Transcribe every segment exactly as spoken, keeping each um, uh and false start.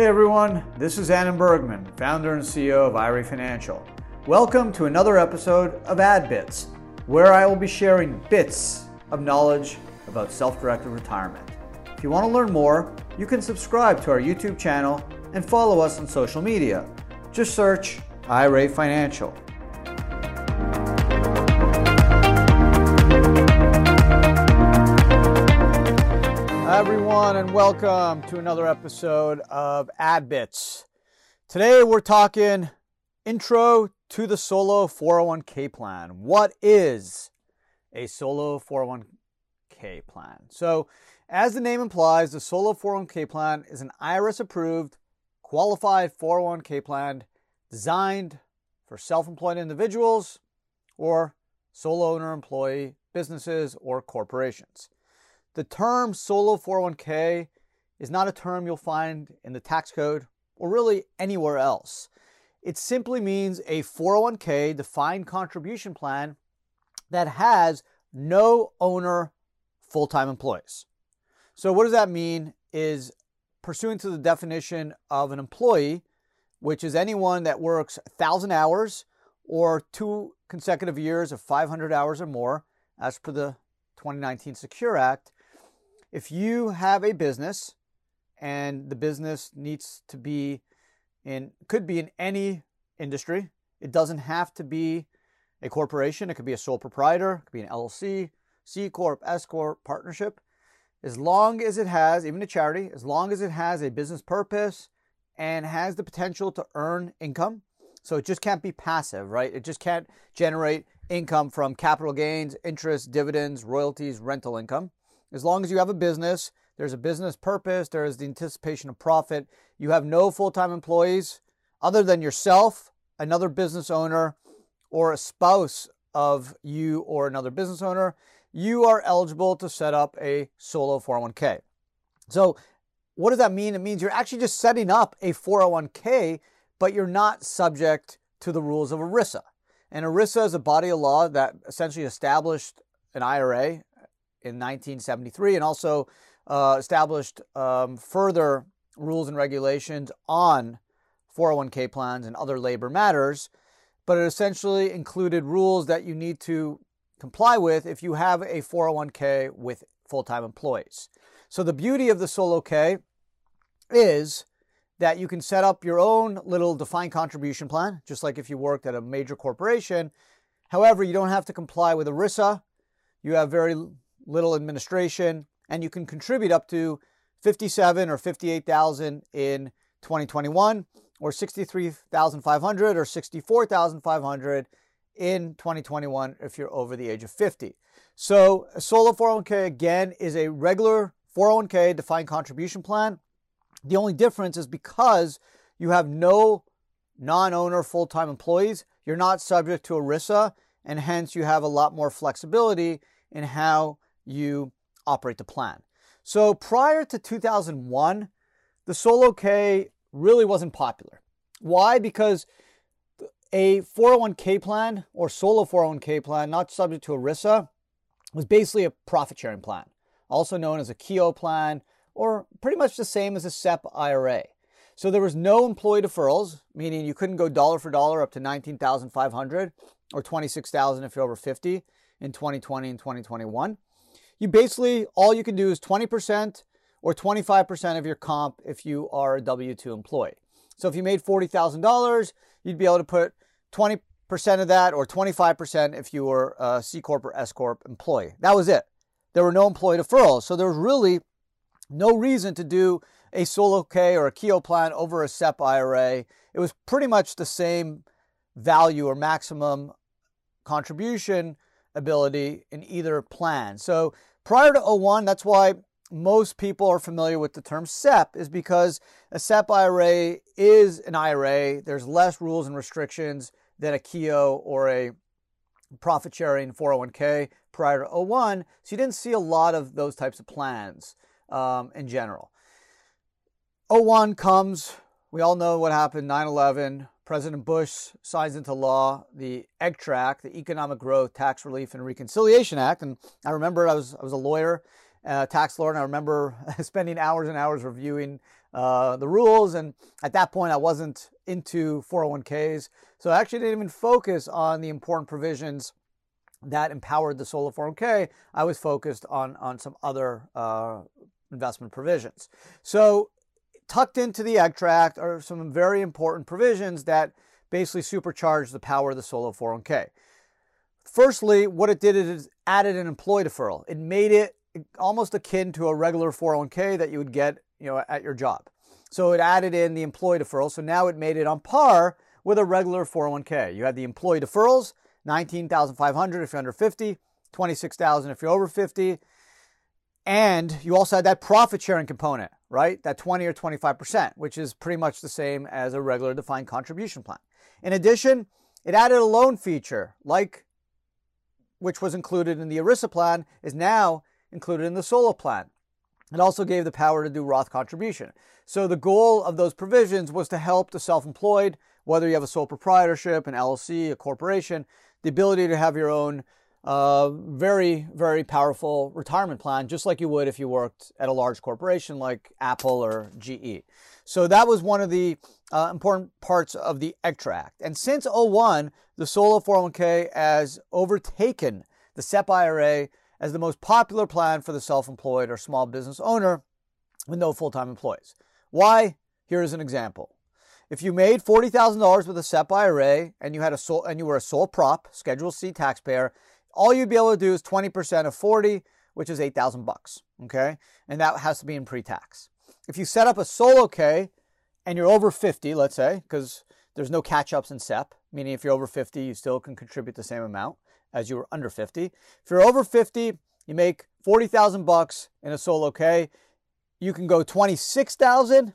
Hey everyone, this is Adam Bergman, founder and C E O of I R A Financial. Welcome to another episode of AdBits, where I will be sharing bits of knowledge about self-directed retirement. If you want to learn more, you can subscribe to our YouTube channel and follow us on social media. Just search I R A Financial. Hi everyone, and welcome to another episode of AdBits. Today we're talking intro to the Solo four oh one k plan. What is a Solo four oh one k plan? So, as the name implies, the Solo four oh one k plan is an I R S-approved, qualified four oh one k plan designed for self-employed individuals or sole owner employee businesses or corporations. The term Solo four oh one k is not a term you'll find in the tax code or really anywhere else. It simply means a four oh one k defined contribution plan that has no owner full-time employees. So what does that mean is pursuant to the definition of an employee, which is anyone that works one thousand hours or two consecutive years of five hundred hours or more, as per the twenty nineteen SECURE Act. If you have a business and the business needs to be in, could be in any industry, it doesn't have to be a corporation, it could be a sole proprietor, it could be an L L C, C Corp, S Corp, partnership, as long as it has, even a charity, as long as it has a business purpose and has the potential to earn income. So it just can't be passive, right? It just can't generate income from capital gains, interest, dividends, royalties, rental income. As long as you have a business, there's a business purpose, there is the anticipation of profit, you have no full-time employees other than yourself, another business owner, or a spouse of you or another business owner, you are eligible to set up a Solo four oh one k. So what does that mean? It means you're actually just setting up a four oh one k, but you're not subject to the rules of ERISA. And ERISA is a body of law that essentially established an I R A in nineteen seventy-three and also uh, established um, further rules and regulations on four oh one k plans and other labor matters, but it essentially included rules that you need to comply with if you have a four oh one k with full-time employees. So the beauty of the Solo K is that you can set up your own little defined contribution plan, just like if you worked at a major corporation. However, you don't have to comply with ERISA. You have very little administration, and you can contribute up to fifty-seven thousand dollars or fifty-eight thousand dollars in twenty twenty-one, or sixty-three thousand five hundred dollars or sixty-four thousand five hundred dollars in twenty twenty-one if you're over the age of fifty. So a Solo four oh one k, again, is a regular four oh one k defined contribution plan. The only difference is because you have no non-owner full-time employees, you're not subject to ERISA, and hence you have a lot more flexibility in how you operate the plan. So prior to two thousand one, the Solo K really wasn't popular. Why? Because a four oh one k plan or Solo four oh one k plan not subject to ERISA was basically a profit-sharing plan, also known as a Keogh plan, or pretty much the same as a S E P I R A. So there was no employee deferrals, meaning you couldn't go dollar for dollar up to nineteen thousand five hundred dollars or twenty-six thousand dollars if you're over fifty in twenty twenty and twenty twenty-one. You basically, all you can do is twenty percent or twenty-five percent of your comp if you are a W two employee. So if you made forty thousand dollars, you'd be able to put twenty percent of that or twenty-five percent if you were a C Corp or S Corp employee. That was it. There were no employee deferrals. So there was really no reason to do a Solo K or a Keogh plan over a S E P I R A. It was pretty much the same value or maximum contribution ability in either plan. So prior to oh one, that's why most people are familiar with the term S E P, is because a S E P I R A is an I R A. There's less rules and restrictions than a Keogh or a profit sharing four oh one k prior to oh one. So you didn't see a lot of those types of plans. Um, in general. oh one comes, we all know what happened, nine eleven, President Bush signs into law the E G T R A C, the Economic Growth, Tax Relief, and Reconciliation Act. And I remember I was I was a lawyer uh, tax lawyer, and I remember spending hours and hours reviewing uh, the rules. And at that point, I wasn't into four oh one Ks. So I actually didn't even focus on the important provisions that empowered the Solo four oh one K. I was focused on, on some other uh, investment provisions. So tucked into the AgTract are some very important provisions that basically supercharge the power of the Solo four oh one K. Firstly, what it did is added an employee deferral. It made it almost akin to a regular four oh one K that you would get, you know, at your job. So it added in the employee deferral. So now it made it on par with a regular four oh one K. You had the employee deferrals, nineteen thousand five hundred dollars if you're under fifty, twenty-six thousand dollars if you're over fifty. And you also had that profit sharing component, right? That twenty or twenty-five percent, which is pretty much the same as a regular defined contribution plan. In addition, it added a loan feature, like which was included in the ERISA plan, is now included in the Solo plan. It also gave the power to do Roth contribution. So the goal of those provisions was to help the self-employed, whether you have a sole proprietorship, an L L C, a corporation, the ability to have your own uh, very, very powerful retirement plan, just like you would if you worked at a large corporation like Apple or G E. So that was one of the uh, important parts of the AgTract. And since oh one, the Solo four oh one K has overtaken the S E P I R A as the most popular plan for the self-employed or small business owner with no full-time employees. Why? Here is an example. If you made forty thousand dollars with a S E P I R A and you had a sole, and you were a sole prop, Schedule C taxpayer, all you'd be able to do is twenty percent of forty, which is eight thousand bucks, okay? And that has to be in pre-tax. If you set up a Solo K and you're over fifty, let's say, because there's no catch-ups in S E P, meaning if you're over fifty, you still can contribute the same amount as you were under fifty. If you're over fifty, you make forty thousand bucks in a Solo K, you can go twenty-six thousand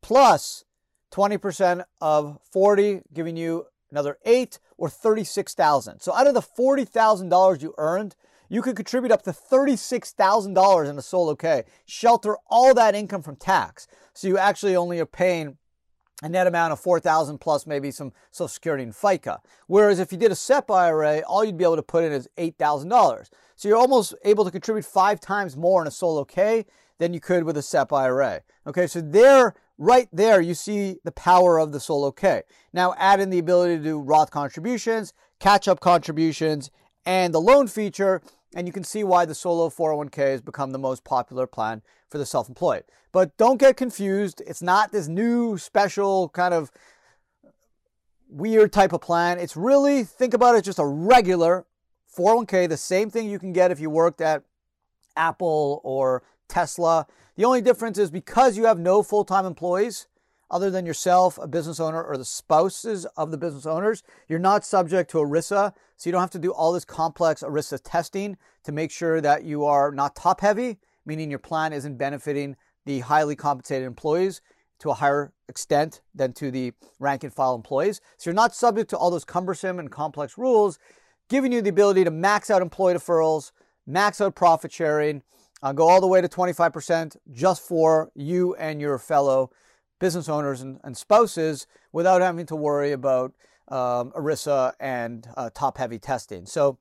plus twenty percent of forty, giving you another eight or thirty-six thousand. So out of the forty thousand dollars you earned, you could contribute up to thirty-six thousand dollars in a Solo K, shelter all that income from tax. So you actually only are paying a net amount of four thousand dollars plus maybe some Social Security and FICA. Whereas if you did a S E P I R A, all you'd be able to put in is eight thousand dollars. So you're almost able to contribute five times more in a Solo K than you could with a S E P I R A. Okay, so there, right there, you see the power of the Solo K. Now add in the ability to do Roth contributions, catch-up contributions, and the loan feature, and you can see why the Solo four oh one K has become the most popular plan for the self-employed. But don't get confused. It's not this new, special, kind of weird type of plan. It's really, think about it, just a regular four oh one K, the same thing you can get if you worked at Apple or Tesla. The only difference is because you have no full-time employees, other than yourself, a business owner, or the spouses of the business owners, you're not subject to ERISA, so you don't have to do all this complex ERISA testing to make sure that you are not top-heavy, meaning your plan isn't benefiting the highly compensated employees to a higher extent than to the rank-and-file employees. So you're not subject to all those cumbersome and complex rules, giving you the ability to max out employee deferrals, max out profit sharing, Uh, go all the way to twenty-five percent just for you and your fellow business owners and, and spouses without having to worry about um, ERISA and uh, top-heavy testing. So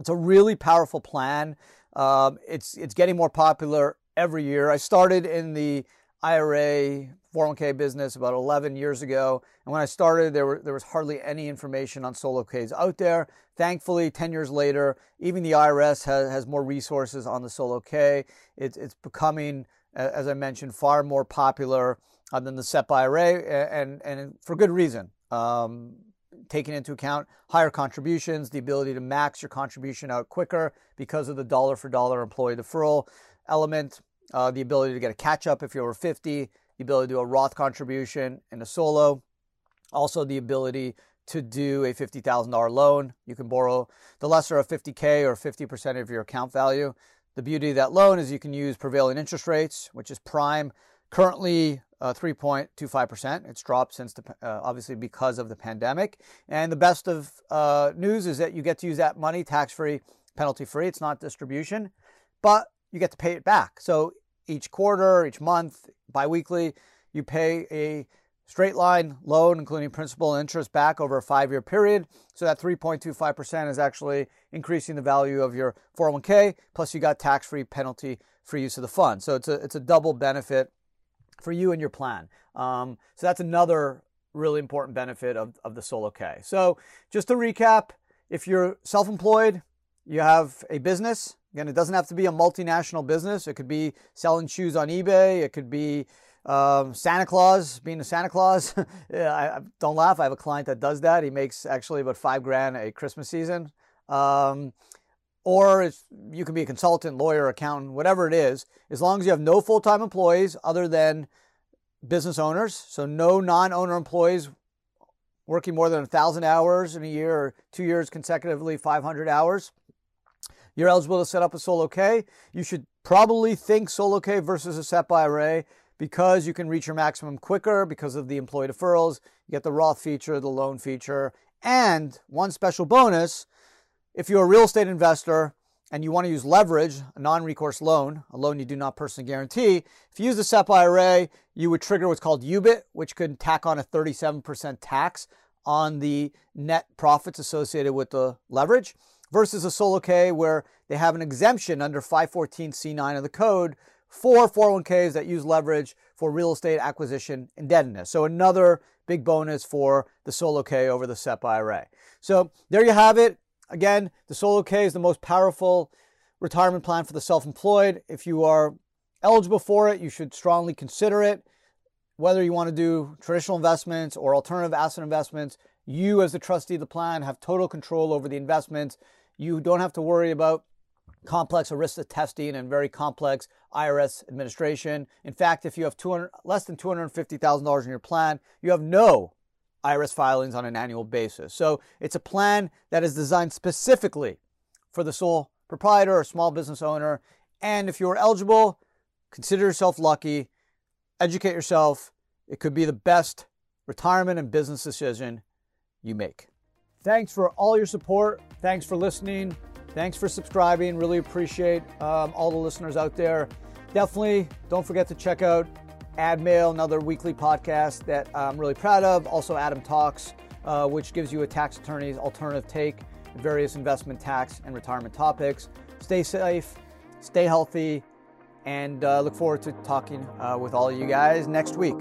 it's a really powerful plan. Um, it's, it's getting more popular every year. I started in the I R A four oh one K business about eleven years ago. And when I started, there were there was hardly any information on Solo Ks out there. Thankfully, ten years later, even the I R S has, has more resources on the Solo K. It, it's becoming, as I mentioned, far more popular uh, than the S E P I R A, and, and for good reason. Um, taking into account higher contributions, the ability to max your contribution out quicker because of the dollar-for-dollar employee deferral element, uh, the ability to get a catch-up if you're over fifty, the ability to do a Roth contribution and a Solo. Also the ability to do a fifty thousand dollars loan. You can borrow the lesser of fifty K or fifty percent of your account value. The beauty of that loan is you can use prevailing interest rates, which is prime, currently uh, three point two five percent. It's dropped since, the, uh, obviously, because of the pandemic. And the best of uh, news is that you get to use that money tax-free, penalty-free. It's not distribution, but you get to pay it back. So each quarter, each month, biweekly, you pay a straight line loan, including principal and interest, back over a five-year period. So that three point two five percent is actually increasing the value of your four oh one k, plus you got tax-free, penalty-free use of the fund. So it's a, it's a double benefit for you and your plan. Um, so that's another really important benefit of, of the Solo K. So just to recap, if you're self-employed, you have a business. Again, it doesn't have to be a multinational business. It could be selling shoes on eBay. It could be um, Santa Claus, being a Santa Claus. yeah, I, I, don't laugh. I have a client that does that. He makes actually about five grand a Christmas season. Um, or it's, you can be a consultant, lawyer, accountant, whatever it is, as long as you have no full-time employees other than business owners. So no non-owner employees working more than one thousand hours in a year or two years consecutively, five hundred hours. You're eligible to set up a Solo K. You should probably think Solo K versus a S E P I R A because you can reach your maximum quicker because of the employee deferrals. You get the Roth feature, the loan feature, and one special bonus. If you're a real estate investor and you want to use leverage, a non-recourse loan, a loan you do not personally guarantee, if you use the S E P I R A, you would trigger what's called U B I T, which could tack on a thirty-seven percent tax on the net profits associated with the leverage. Versus a Solo K where they have an exemption under five fourteen C nine of the code for four oh one Ks that use leverage for real estate acquisition indebtedness. So another big bonus for the Solo K over the S E P I R A. So there you have it. Again, the Solo K is the most powerful retirement plan for the self-employed. If you are eligible for it, you should strongly consider it. Whether you want to do traditional investments or alternative asset investments, you as the trustee of the plan have total control over the investments. You don't have to worry about complex ERISA testing and very complex I R S administration. In fact, if you have two hundred, less than two hundred fifty thousand dollars in your plan, you have no I R S filings on an annual basis. So it's a plan that is designed specifically for the sole proprietor or small business owner. And if you're eligible, consider yourself lucky, educate yourself. It could be the best retirement and business decision you make. Thanks for all your support. Thanks for listening. Thanks for subscribing. Really appreciate um, all the listeners out there. Definitely don't forget to check out AdMail, another weekly podcast that I'm really proud of. Also Adam Talks, uh, which gives you a tax attorney's alternative take on various investment, tax, and retirement topics. Stay safe, stay healthy, and uh, look forward to talking uh, with all of you guys next week.